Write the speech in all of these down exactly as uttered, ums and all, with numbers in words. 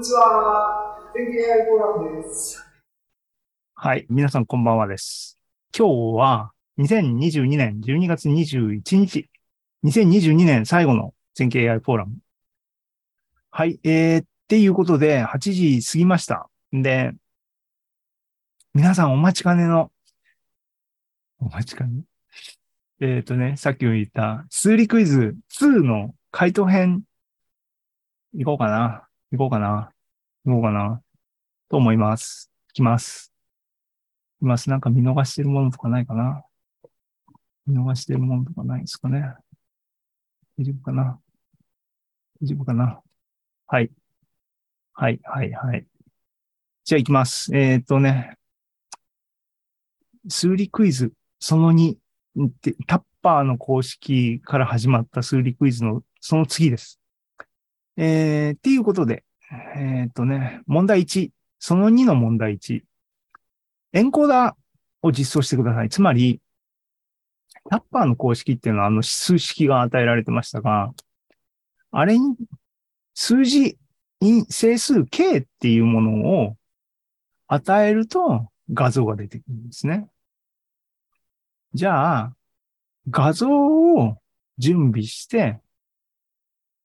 んにちは。天気 エーアイ フォーラムです。はい、皆さんこんばんはです。今日はにせんにじゅうにねんじゅうにがつにじゅういちにち、にせんにじゅうにねん最後の天気 エーアイ フォーラム。はい、えー、っていうことではちじ過ぎました。で、皆さんお待ちかねの、お待ちかねえっ、ー、とね、さっき言った数理クイズにの回答編、行こうかな。行こうかな。行こうかな。と思います。行きます。行きます。なんか見逃してるものとかないかな。見逃してるものとかないですかね。大丈夫かな。大丈夫かな。はい。はい、はい、はい。じゃあ行きます。えー、っとね。数理クイズ、そのに、タッパーの公式から始まった数理クイズのその次です。えー、っていうことで、えー、っとね、問題いち、そのにの問題いち、エンコーダーを実装してください。つまり、タッパーの公式っていうのはあの数式が与えられてましたが、あれに数字、整数 K っていうものを与えると画像が出てくるんですね。じゃあ、画像を準備して、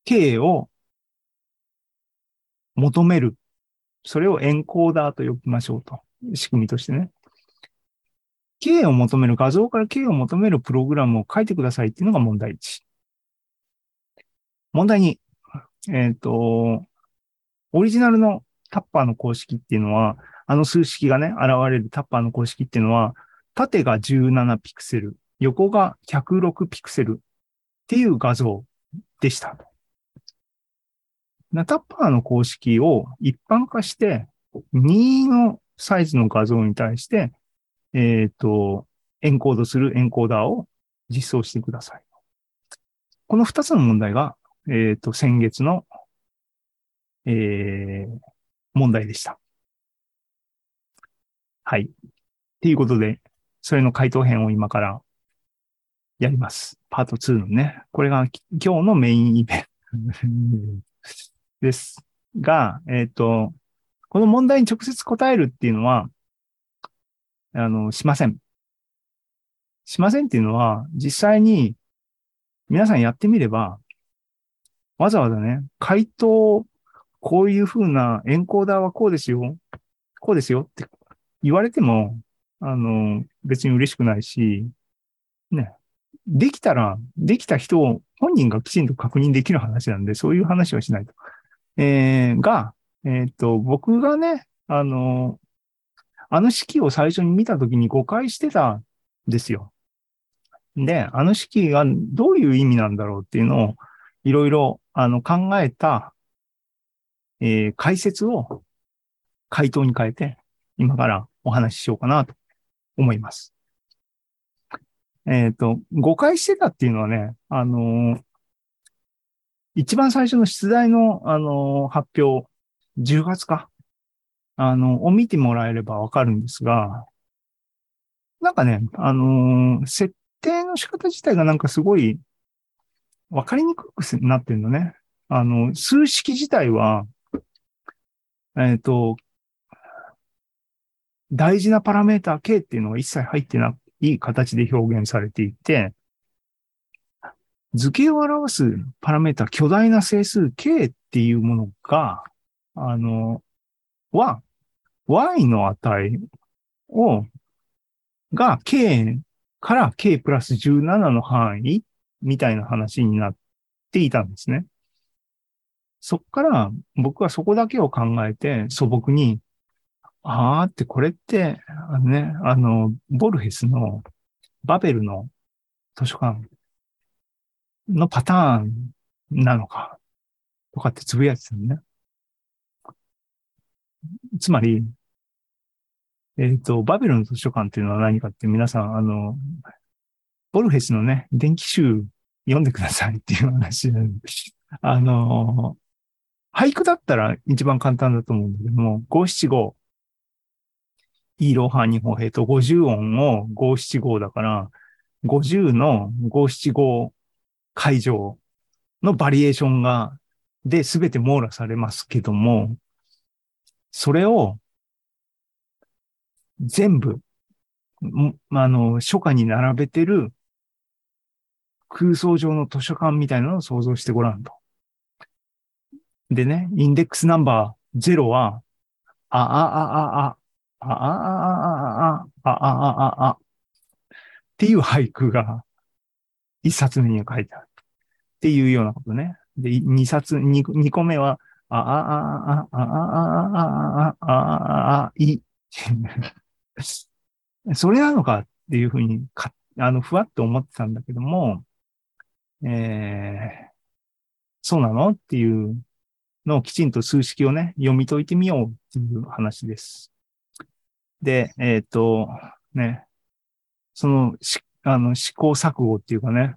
K を求める。それをエンコーダーと呼びましょうと。仕組みとしてね。K を求める、画像から K を求めるプログラムを書いてくださいっていうのが問題いち。問題に、えっと、オリジナルのタッパーの公式っていうのは、あの数式がね、現れるタッパーの公式っていうのは、縦がじゅうななピクセル、横がひゃくろくピクセルっていう画像でした。タッパーの公式を一般化して、にのサイズの画像に対して、えっと、エンコードするエンコーダーを実装してください。このふたつの問題が、えっと、先月の、えー、問題でした。はい。ということで、それの回答編を今からやります。パートにのね。これが今日のメインイベントですが、えっと、この問題に直接答えるっていうのは、あの、しません。しませんっていうのは、実際に皆さんやってみれば、わざわざね、回答、こういう風なエンコーダーはこうですよ。こうですよって。言われても、あの、別に嬉しくないし、ね。できたら、できた人を本人がきちんと確認できる話なんで、そういう話はしないと。えー、が、えっと、僕がね、あの、あの式を最初に見たときに誤解してたんですよ。で、あの式がどういう意味なんだろうっていうのを、いろいろ、あの、考えた、えー、解説を回答に変えて、今からお話ししようかなと思います。えっと、誤解してたっていうのはね、あのー、一番最初の出題の、あのー、発表、じゅうがつか、あのー、を見てもらえればわかるんですが、なんかね、あのー、設定の仕方自体がなんかすごいわかりにくくなってるのね。あのー、数式自体は、えっと、大事なパラメータ K っていうのが一切入ってない形で表現されていて、図形を表すパラメータ巨大な整数 K っていうものが、あの、は、Y の値を、が K から K プラスじゅうななの範囲みたいな話になっていたんですね。そっから僕はそこだけを考えて素朴に、あーって、これって、あのね、あの、ボルヘスのバベルの図書館のパターンなのか、とかってつぶやいてたのね。つまり、えっと、バベルの図書館っていうのは何かって皆さん、あの、ボルヘスのね、電気集読んでくださいっていう話なんです。あの、俳句だったら一番簡単だと思うんだけども、五七五。イーローハーニホヘイとごじゅう音をごひゃくななじゅうごだから、ごじゅうのごひゃくななじゅうご会場のバリエーションが、で全て網羅されますけども、それを全部、あの、書架に並べてる空想上の図書館みたいなのを想像してごらんと。でね、インデックスナンバーゼロは、あああああ、ああああああ、あああああ、っていう俳句が一冊目に書いてある。っていうようなことね。で、二冊、二個目は、ああああああああああああい。それなのかっていうふうにか、あの、ふわっと思ってたんだけども、えー、そうなのっていうのをきちんと数式をね、読み解いてみようっていう話です。で、えっと、ね、その、あの、試行錯誤っていうかね、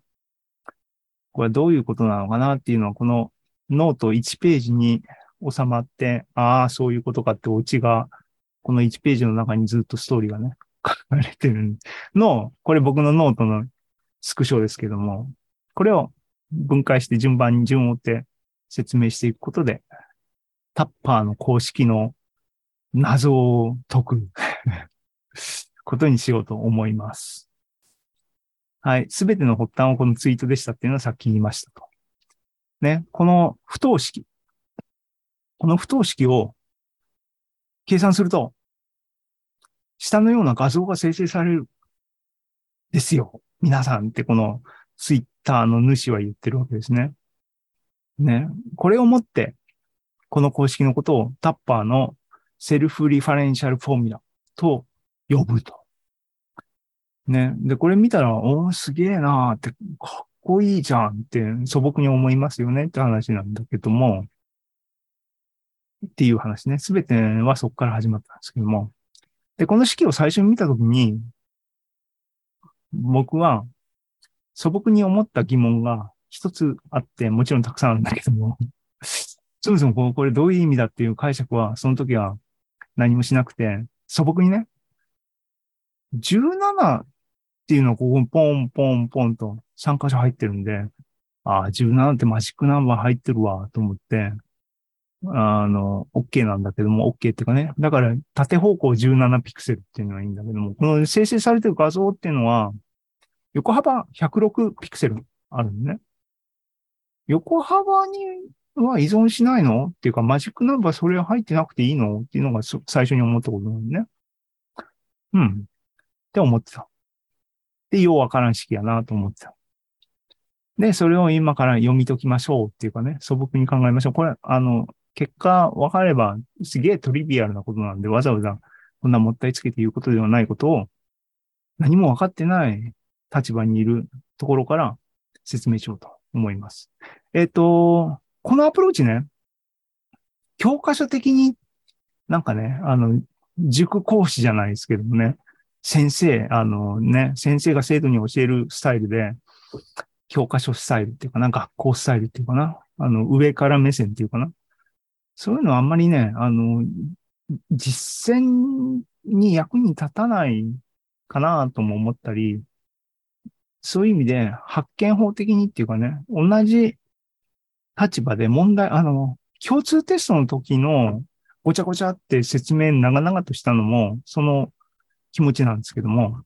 これはどういうことなのかなっていうのは、このノートいちページに収まって、ああ、そういうことかってオチが、このいちページの中にずっとストーリーがね、書かれてるの、これ僕のノートのスクショですけども、これを分解して順番に順を追って説明していくことで、タッパーの公式の謎を解くことにしようと思います。はい。すべての発端はこのツイートでしたっていうのはさっき言いましたと。ね。この不等式。この不等式を計算すると、下のような画像が生成される。ですよ。皆さんってこのツイッターの主は言ってるわけですね。ね。これをもって、この公式のことをタッパーのセルフリファレンシャルフォーミュラと呼ぶと。ね。で、これ見たら、おー、すげえなーって、かっこいいじゃんって素朴に思いますよねって話なんだけども、っていう話ね。すべてはそこから始まったんですけども。で、この式を最初に見たときに、僕は素朴に思った疑問が一つあって、もちろんたくさんあるんだけども、そもそもこれどういう意味だっていう解釈は、その時は何もしなくて、素朴にね、じゅうななっていうのはここにポンポンポンとさん箇所入ってるんで、ああ、じゅうななってマジックナンバー入ってるわ、と思って、あの、OK なんだけども、OK っていうかね。だから、縦方向じゅうななピクセルっていうのはいいんだけども、この生成されてる画像っていうのは、横幅ひゃくろくピクセルあるんね。横幅には依存しないのっていうか、マジックナンバーそれ入ってなくていいのっていうのが最初に思ったことなんね。うん。って思ってた。で、ようわからん式やなと思ってた。で、それを今から読み解きましょうっていうかね、素朴に考えましょう。これ、あの、結果分かればすげえトリビアルなことなんで、わざわざこんなもったいつけて言うことではないことを、何も分かってない立場にいるところから説明しようと思います。えっと、このアプローチね、教科書的になんかね、あの、塾講師じゃないですけどもね、先生、あのね、先生が生徒に教えるスタイルで、教科書スタイルっていうかな、学校スタイルっていうかな、あの、上から目線っていうかな、そういうのはあんまりね、あの、実践に役に立たないかなとも思ったり、そういう意味で発見法的にっていうかね、同じ立場で問題、あの、共通テストの時のごちゃごちゃって説明長々としたのも、その気持ちなんですけども、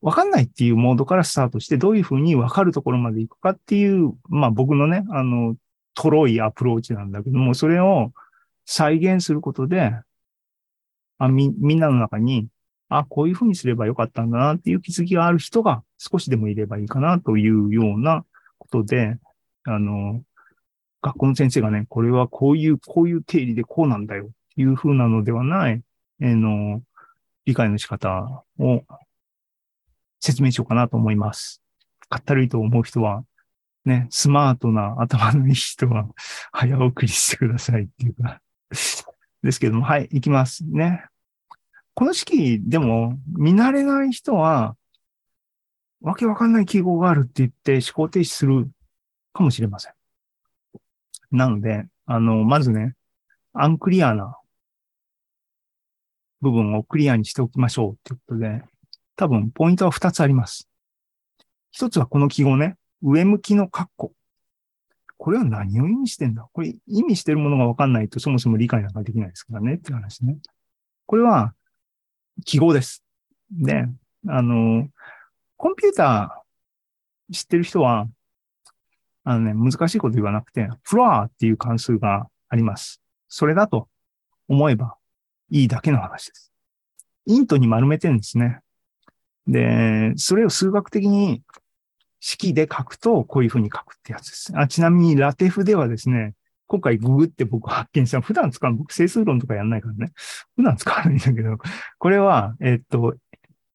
わかんないっていうモードからスタートして、どういうふうにわかるところまでいくかっていう、まあ僕のね、あの、トロいアプローチなんだけども、それを再現することで、あ、み、みんなの中に、あ、こういうふうにすればよかったんだなっていう気づきがある人が少しでもいればいいかなというようなことで、あの、学校の先生がね、これはこういう、こういう定理でこうなんだよっていうふうなのではない、あの、理解の仕方を説明しようかなと思います。かったるいと思う人は、ね、スマートな頭のいい人は早送りしてくださいっていうか。ですけども、はい、いきますね。この式、でも、見慣れない人は、わけわかんない記号があるって言って思考停止するかもしれません。なので、あの、まずね、アンクリアな部分をクリアにしておきましょうっていうことで、多分、ポイントはふたつあります。ひとつはこの記号ね。上向きのカッコ。これは何を意味してんだ、これ意味してるものが分かんないとそもそも理解なんかできないですからねっていう話ね。これは記号です。で、あの、コンピューター知ってる人は、あのね、難しいこと言わなくて、フロアっていう関数があります。それだと思えばいいだけの話です。イントに丸めてるんですね。で、それを数学的に式で書くと、こういうふうに書くってやつです。あ、ちなみにラテフではですね、今回ググって僕発見した。普段使う、僕整数論とかやんないからね。普段使わないんだけど、これは、えっと、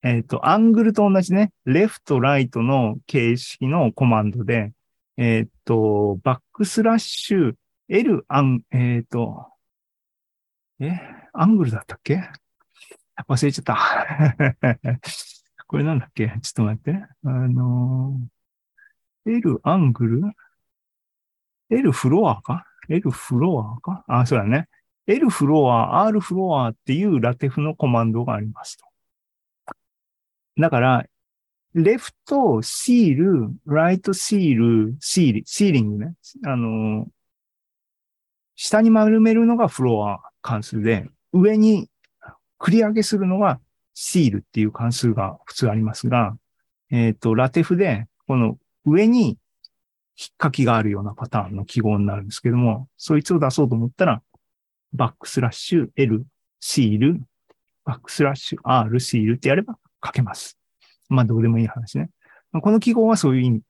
えっと、アングルと同じね、レフとライトの形式のコマンドで、えっと、バックスラッシュ L アン、えっと、え、アングルだったっけ？忘れちゃった。これなんだっけ？ちょっと待って。あのー、L アングル？ L フロアか？ L フロアか？あ、そうだね。L フロア、R フロアっていうラテフのコマンドがありますと。だから、レフト、シール、ライト、シール、シーリ、シーリングね。あのー、下に丸めるのがフロア関数で、上に繰り上げするのがシールっていう関数が普通ありますが、えっと、ラテフで、この上に引っかきがあるようなパターンの記号になるんですけども、そいつを出そうと思ったら、バックスラッシュ L、シール、バックスラッシュ R、シールってやれば書けます。まあ、どうでもいい話ね。この記号はそういう意味。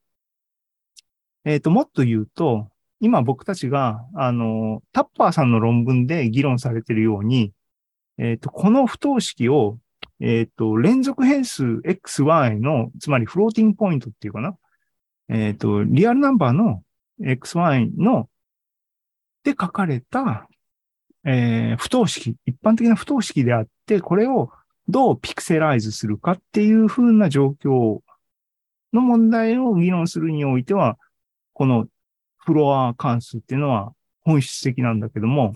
えっと、もっと言うと、今僕たちが、あの、タッパーさんの論文で議論されているように、えっと、この不等式をえっと、連続変数 エックスワイ の、つまりフローティングポイントっていうかな。えっと、リアルナンバーの エックスワイ の、で書かれた、えー、不等式、一般的な不等式であって、これをどうピクセライズするかっていう風な状況の問題を議論するにおいては、このフロア関数っていうのは本質的なんだけども、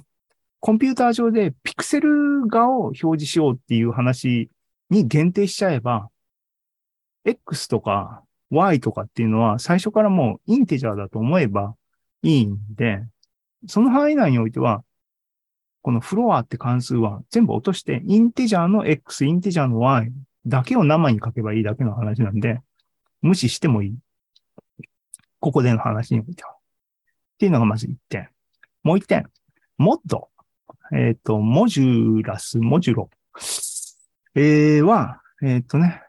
コンピューター上でピクセル画を表示しようっていう話に限定しちゃえば、X とか Y とかっていうのは最初からもうインテジャーだと思えばいいんで、その範囲内においては、このフロアって関数は全部落として、インテジャーの X、インテジャーの Y だけを生に書けばいいだけの話なんで、無視してもいい。ここでの話においては。っていうのがまず一点。もう一点。もっとえっと、モジュラス、モジュロ、えー、は、えっとね、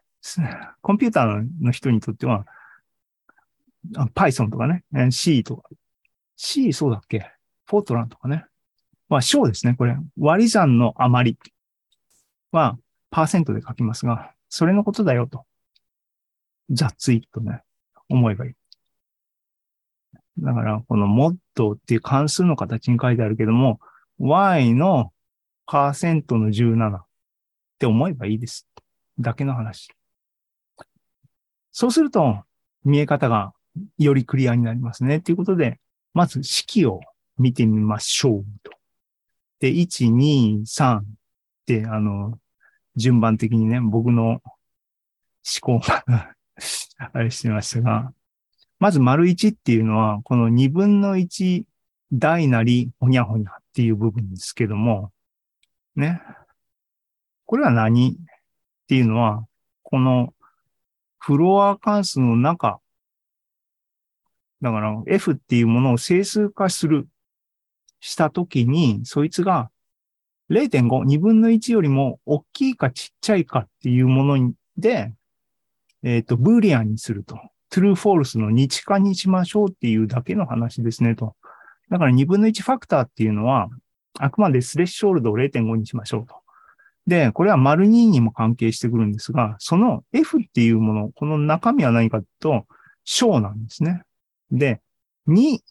コンピューターの人にとっては、Python とかね、C とか、C そうだっけ？フォートランとかね。まあ、小ですね、これ。割り算の余りは、パーセントで書きますが、それのことだよと。That's it とね、思えばいい。だから、この mod っていう関数の形に書いてあるけども、y のパーセントのじゅうななって思えばいいです。だけの話。そうすると、見え方がよりクリアになりますね。ということで、まず式を見てみましょうと。で、いち、に、さんって、あの、順番的にね、僕の思考があれしてましたが、まず丸いちっていうのは、このにぶんのいち大なりほにゃほにゃっていう部分ですけども、ね。これは何っていうのは、このフロア関数の中、だから F っていうものを整数化する、したときに、そいつが れいてんご、にぶんのいちよりも大きいかちっちゃいかっていうもので、えっと、ブーリアンにすると、true false の日化にしましょうっていうだけの話ですねと。だからにぶんのいちファクターっていうのは、あくまでスレッシュホールドを れいてんご にしましょうと。で、これは ② にも関係してくるんですが、その F っていうもの、この中身は何かというと、小なんですね。で、に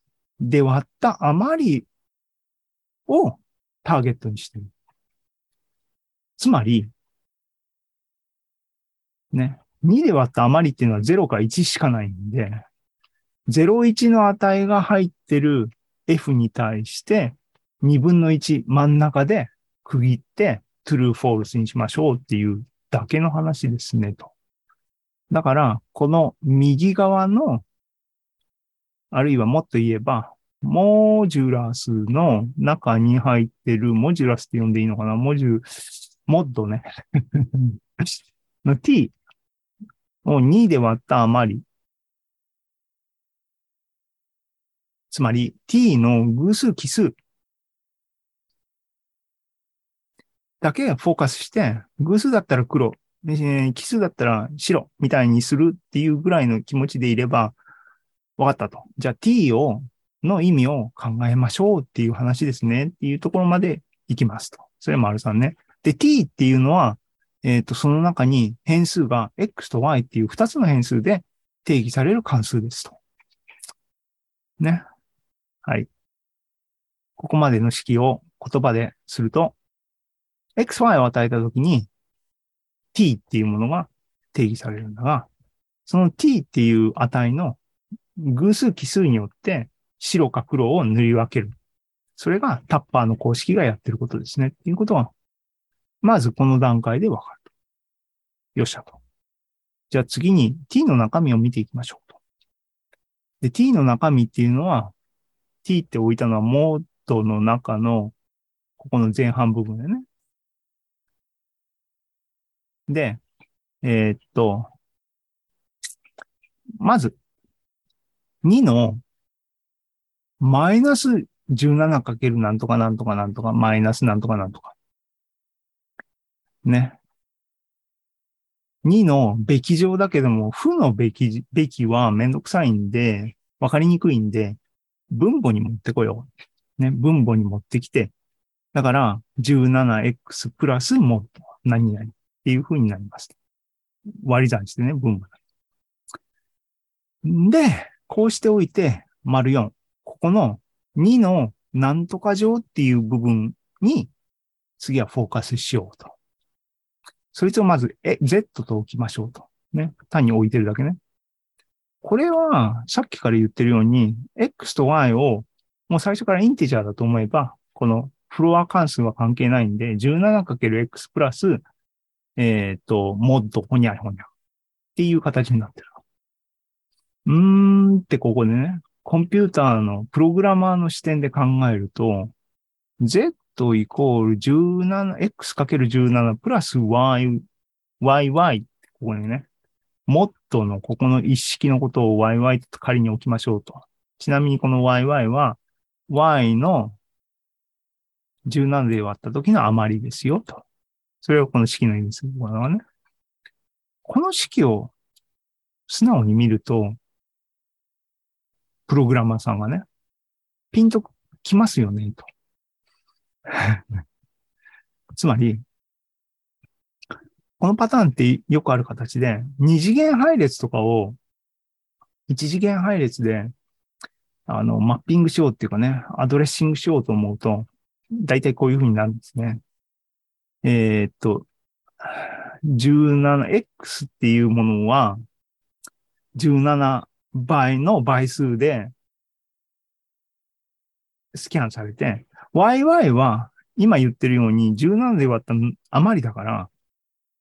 で割った余りをターゲットにしている。つまり、ね、にで割った余りっていうのはゼロかいちしかないんで、ゼロ、いちの値が入ってるF に対してにぶんのいち真ん中で区切って true false にしましょうっていうだけの話ですねと。だからこの右側のあるいはもっと言えば、モジュラスの中に入ってる、モジュラスって呼んでいいのかな、モジュ、モッドね。の t をにで割った余り。つまり t の偶数奇数だけフォーカスして、偶数だったら黒、奇数だったら白みたいにするっていうぐらいの気持ちでいれば、分かったと。じゃあ t をの意味を考えましょうっていう話ですねっていうところまでいきますと。それも丸さんね。で、t っていうのは、えっと、その中に変数が x と y っていうふたつの変数で定義される関数ですと。ね。はい。ここまでの式を言葉ですると、x, y を与えたときに t っていうものが定義されるんだが、その t っていう値の偶数奇数によって白か黒を塗り分ける。それがタッパーの公式がやってることですね。っていうことは、まずこの段階でわかると。よっしゃと。じゃあ次に t の中身を見ていきましょうと。で、t の中身っていうのは、t って置いたのはモードの中の、ここの前半部分でね。で、えー、っと、まず、にのマイナス じゅうなな× なんとかなんとかなんとか、マイナスなんとかなんとか。ね。にのべき乗だけども、負のべき、べきはめんどくさいんで、わかりにくいんで、分母に持ってこよう。ね、分母に持ってきて、だから、じゅうなな× プラスも何々っていう風になります。割り算してね、分母。で、こうしておいて、丸よん。ここのにのなんとか乗っていう部分に、次はフォーカスしようと。そいつをまず、え、Z と置きましょうと。ね。単に置いてるだけね。これは、さっきから言ってるように、X と Y を、もう最初からインテジャーだと思えば、このフロア関数は関係ないんで、じゅうなな× X プラス、えっと、モッド、ほにゃほにゃ。っていう形になってる。うーんってここでね。コンピューターのプログラマーの視点で考えると、Z イコールじゅうなな、エックス×じゅうなな プラス Y、ワイワイ、ここにね、モッドのここの一式のことを ワイワイ と仮に置きましょうと。ちなみにこの ワイワイ は Y のじゅうななで割った時の余りですよと。それをこの式の意味するものがね。この式を素直に見ると、プログラマーさんがね、ピンときますよね、と。つまり、このパターンってよくある形で、二次元配列とかを、一次元配列で、あの、マッピングしようっていうかね、アドレッシングしようと思うと、だいたいこういう風になるんですね。えー、っと、じゅうななエックス っていうものは、じゅうななばいの倍数でスキャンされて、yy は今言ってるようにじゅうななで割った余りだから、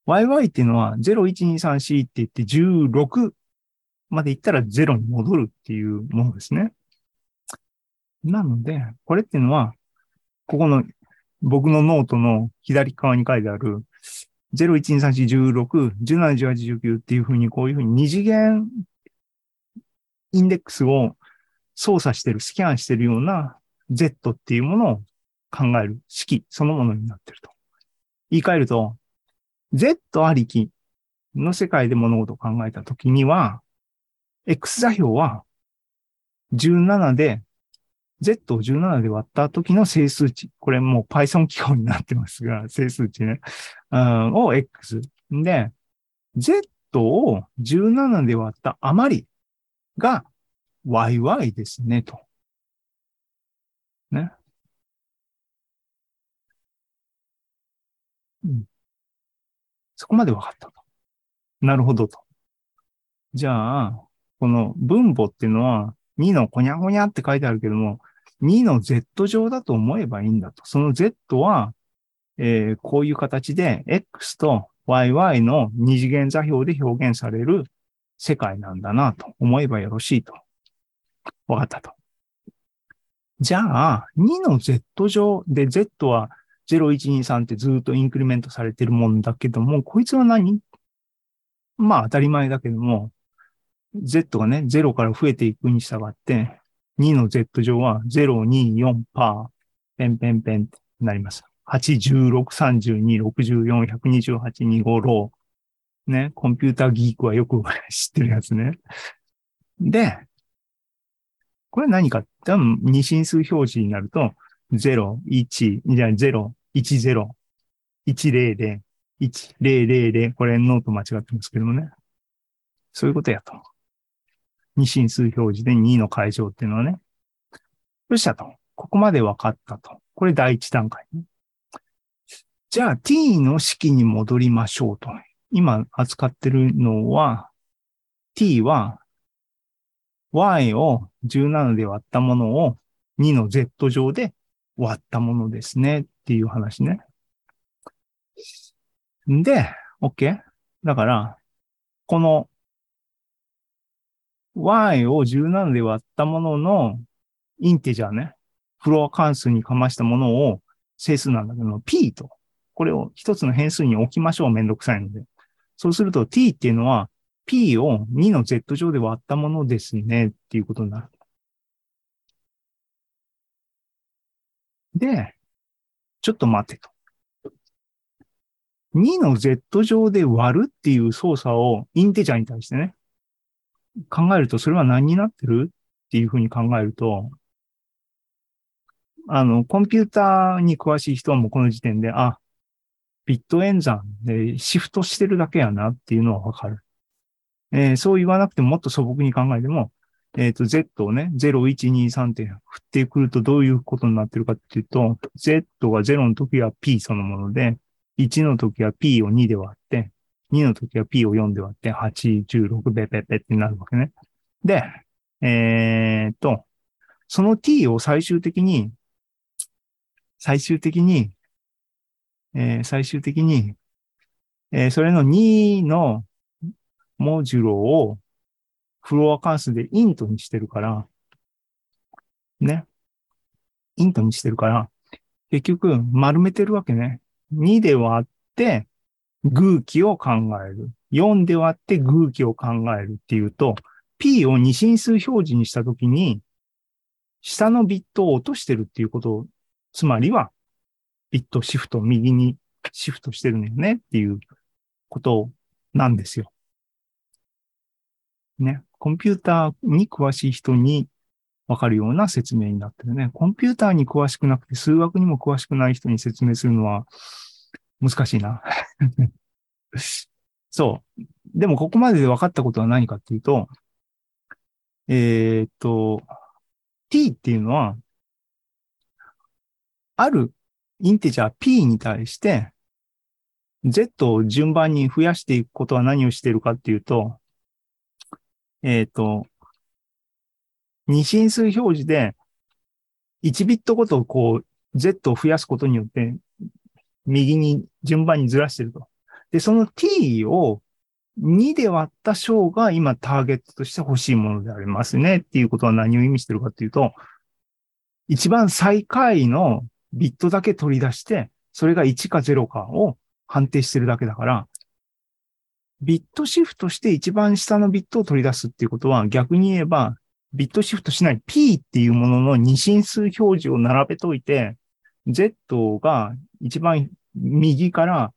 yy っていうのはゼロ、いち、に、さん、よんって言ってじゅうろくまで行ったらゼロに戻るっていうものですね。なので、これっていうのは、ここの僕のノートの左側に書いてある、ゼロ、いち、に、さん、よん、じゅうろく、じゅうなな、じゅうはち、じゅうきゅうっていうふうにこういうふうに二次元インデックスを操作してる、スキャンしてるような Z っていうものを考える式そのものになってると。言い換えると、Z ありきの世界で物事を考えたときには、X 座標はじゅうななで、Z をじゅうななで割った時の整数値。これもう Python 記号になってますが、整数値ね。うん、を X。で、Z をじゅうななで割った余りが ワイワイ ですね、と。ね。うん。そこまで分かったと。なるほどと。じゃあ、この分母っていうのは、にのこにゃこにゃって書いてあるけども、にの Z 乗だと思えばいいんだと。その Z は、えー、こういう形で X と ワイワイ の二次元座標で表現される世界なんだなと思えばよろしいと。わかったと。じゃあ、にの Z 乗で Z はゼロ、いち、に、さんってずっとインクリメントされてるもんだけども、こいつは何？まあ当たり前だけども、Z がね、ゼロから増えていくに従って、にの Z 乗はゼロ、に、よん、パー、ペンペンペンってなります。はち、じゅうろく、さんじゅうに、ろくじゅうよん、ひゃくにじゅうはち、にじゅうご、ロー。ね、コンピューターギークはよく知ってるやつね。で、これ何かって、二進数表示になると、ゼロ、いち、じゃあゼロ、いち、ゼロ、いち、ゼロ、いち、ゼロ、いち、ゼロ、ゼロ、これノート間違ってますけどもね。そういうことやと。二進数表示でにの解消っていうのはね。どうしたと。ここまで分かったと。これ第一段階、ね。じゃあ t の式に戻りましょうと。今扱ってるのは、t は y をじゅうななで割ったものをにの z 乗で割ったものですねっていう話ね。で、OK？ だから、この y をじゅうななで割ったもののインテジャーね、フロア関数にかましたものを整数なんだけど、p と、これを一つの変数に置きましょう。めんどくさいので。そうすると t っていうのは p をにの z 乗で割ったものですねっていうことになる。で、ちょっと待ってと。にの Z 乗で割るっていう操作をインテジャーに対してね、考えるとそれは何になってるっていうふうに考えると、あの、コンピューターに詳しい人はもうこの時点で、あ、ビット演算でシフトしてるだけやなっていうのはわかる。えー、そう言わなくてももっと素朴に考えても、えっと、Z をね、ゼロ、いち、に、さんって振ってくるとどういうことになってるかっていうと、Z がゼロの時は P そのもので、いちの時は P をにで割って、にの時は P をよんで割って、はち、じゅうろく、ベペペってなるわけね。で、えー、っと、その T を最終的に、最終的に、えー、最終的に、えー、それのにのモジュロを、フロア関数でイントにしてるから、ね。イントにしてるから、結局丸めてるわけね。にで割って偶起を考える。よんで割って偶起を考えるっていうと、P を二進数表示にしたときに、下のビットを落としてるっていうことを、つまりは、ビットシフト、右にシフトしてるんだよねっていうことなんですよ。ね。コンピューターに詳しい人にわかるような説明になってるね。コンピューターに詳しくなくて、数学にも詳しくない人に説明するのは難しいな。そう。でもここまでで分かったことは何かっていうと、えー、っと、t っていうのは、あるインテジャー p に対して、z を順番に増やしていくことは何をしているかっていうと、えっと、二進数表示でいちビットごとこう Z を増やすことによって右に順番にずらしてると。で、その T をにで割った小が今ターゲットとして欲しいものでありますねっていうことは何を意味してるかっていうと、一番最下位のビットだけ取り出して、それがいちかゼロかを判定してるだけだから、ビットシフトして一番下のビットを取り出すっていうことは逆に言えばビットシフトしない P っていうものの二進数表示を並べといて Z が一番右から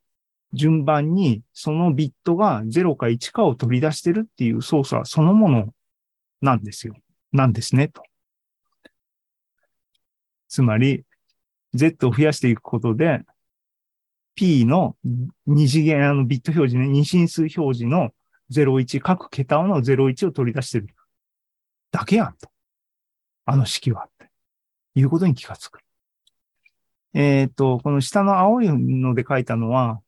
順番にそのビットがゼロかいちかを取り出してるっていう操作そのものなんですよ。なんですねと。つまり Z を増やしていくことでP の二次元、あのビット表示ね、二進数表示のゼロ、いち、各桁のゼロ、いちを取り出してるだけやんと。あの式はっていうことに気がつく。えっと、この下の青いので書いたのは、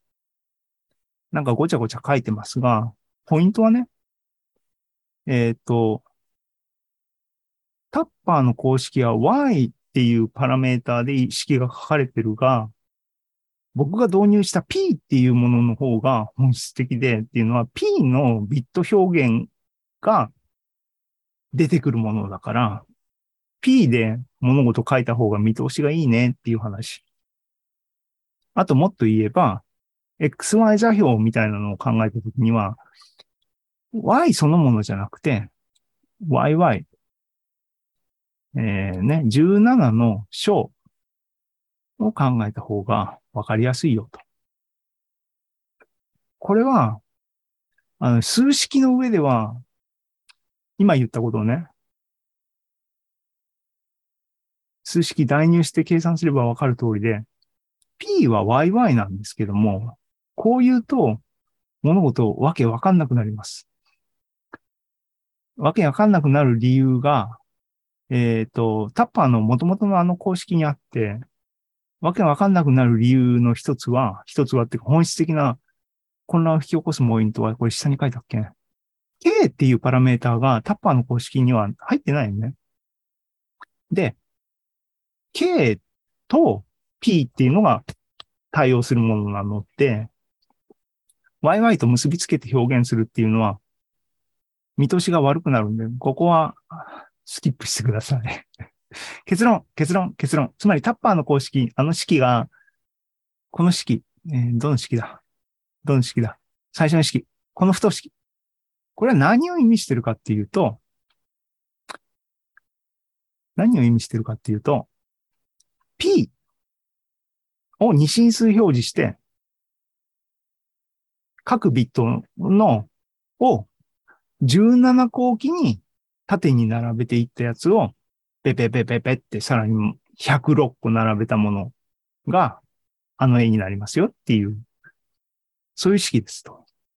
なんかごちゃごちゃ書いてますが、ポイントはね、えっと、タッパーの公式は y っていうパラメーターで式が書かれてるが、僕が導入した P っていうものの方が本質的でっていうのは P のビット表現が出てくるものだから、P で物事書いた方が見通しがいいねっていう話。あともっと言えば、エックスワイ 座標みたいなのを考えたときには、Y そのものじゃなくて、ワイワイ。えー、ね、じゅうななの小を考えた方がわかりやすいよと。これは、あの、数式の上では、今言ったことをね、数式代入して計算すればわかる通りで、P は ワイワイ なんですけども、こう言うと、物事をわけわかんなくなります。わけわかんなくなる理由が、えっと、タッパーの元々のあの公式にあって、わけわかんなくなる理由の一つは、一つはっていうか本質的な混乱を引き起こすポイントは、これ下に書いたっけ？ K っていうパラメーターがタッパーの公式には入ってないよね。で、K と P っていうのが対応するものなので、ワイワイ と結びつけて表現するっていうのは、見通しが悪くなるんで、ここはスキップしてください。結論、結論、結論。つまりタッパーの公式、あの式が、この式、えー、どの式だどの式だ最初の式。この不等式。これは何を意味してるかっていうと、何を意味してるかっていうと、P を二進数表示して、各ビットの、をじゅうなな個置きに縦に並べていったやつを、ペペペペペってさらにひゃくろっ個並べたものが、あの絵になりますよっていう、そういう式ですと。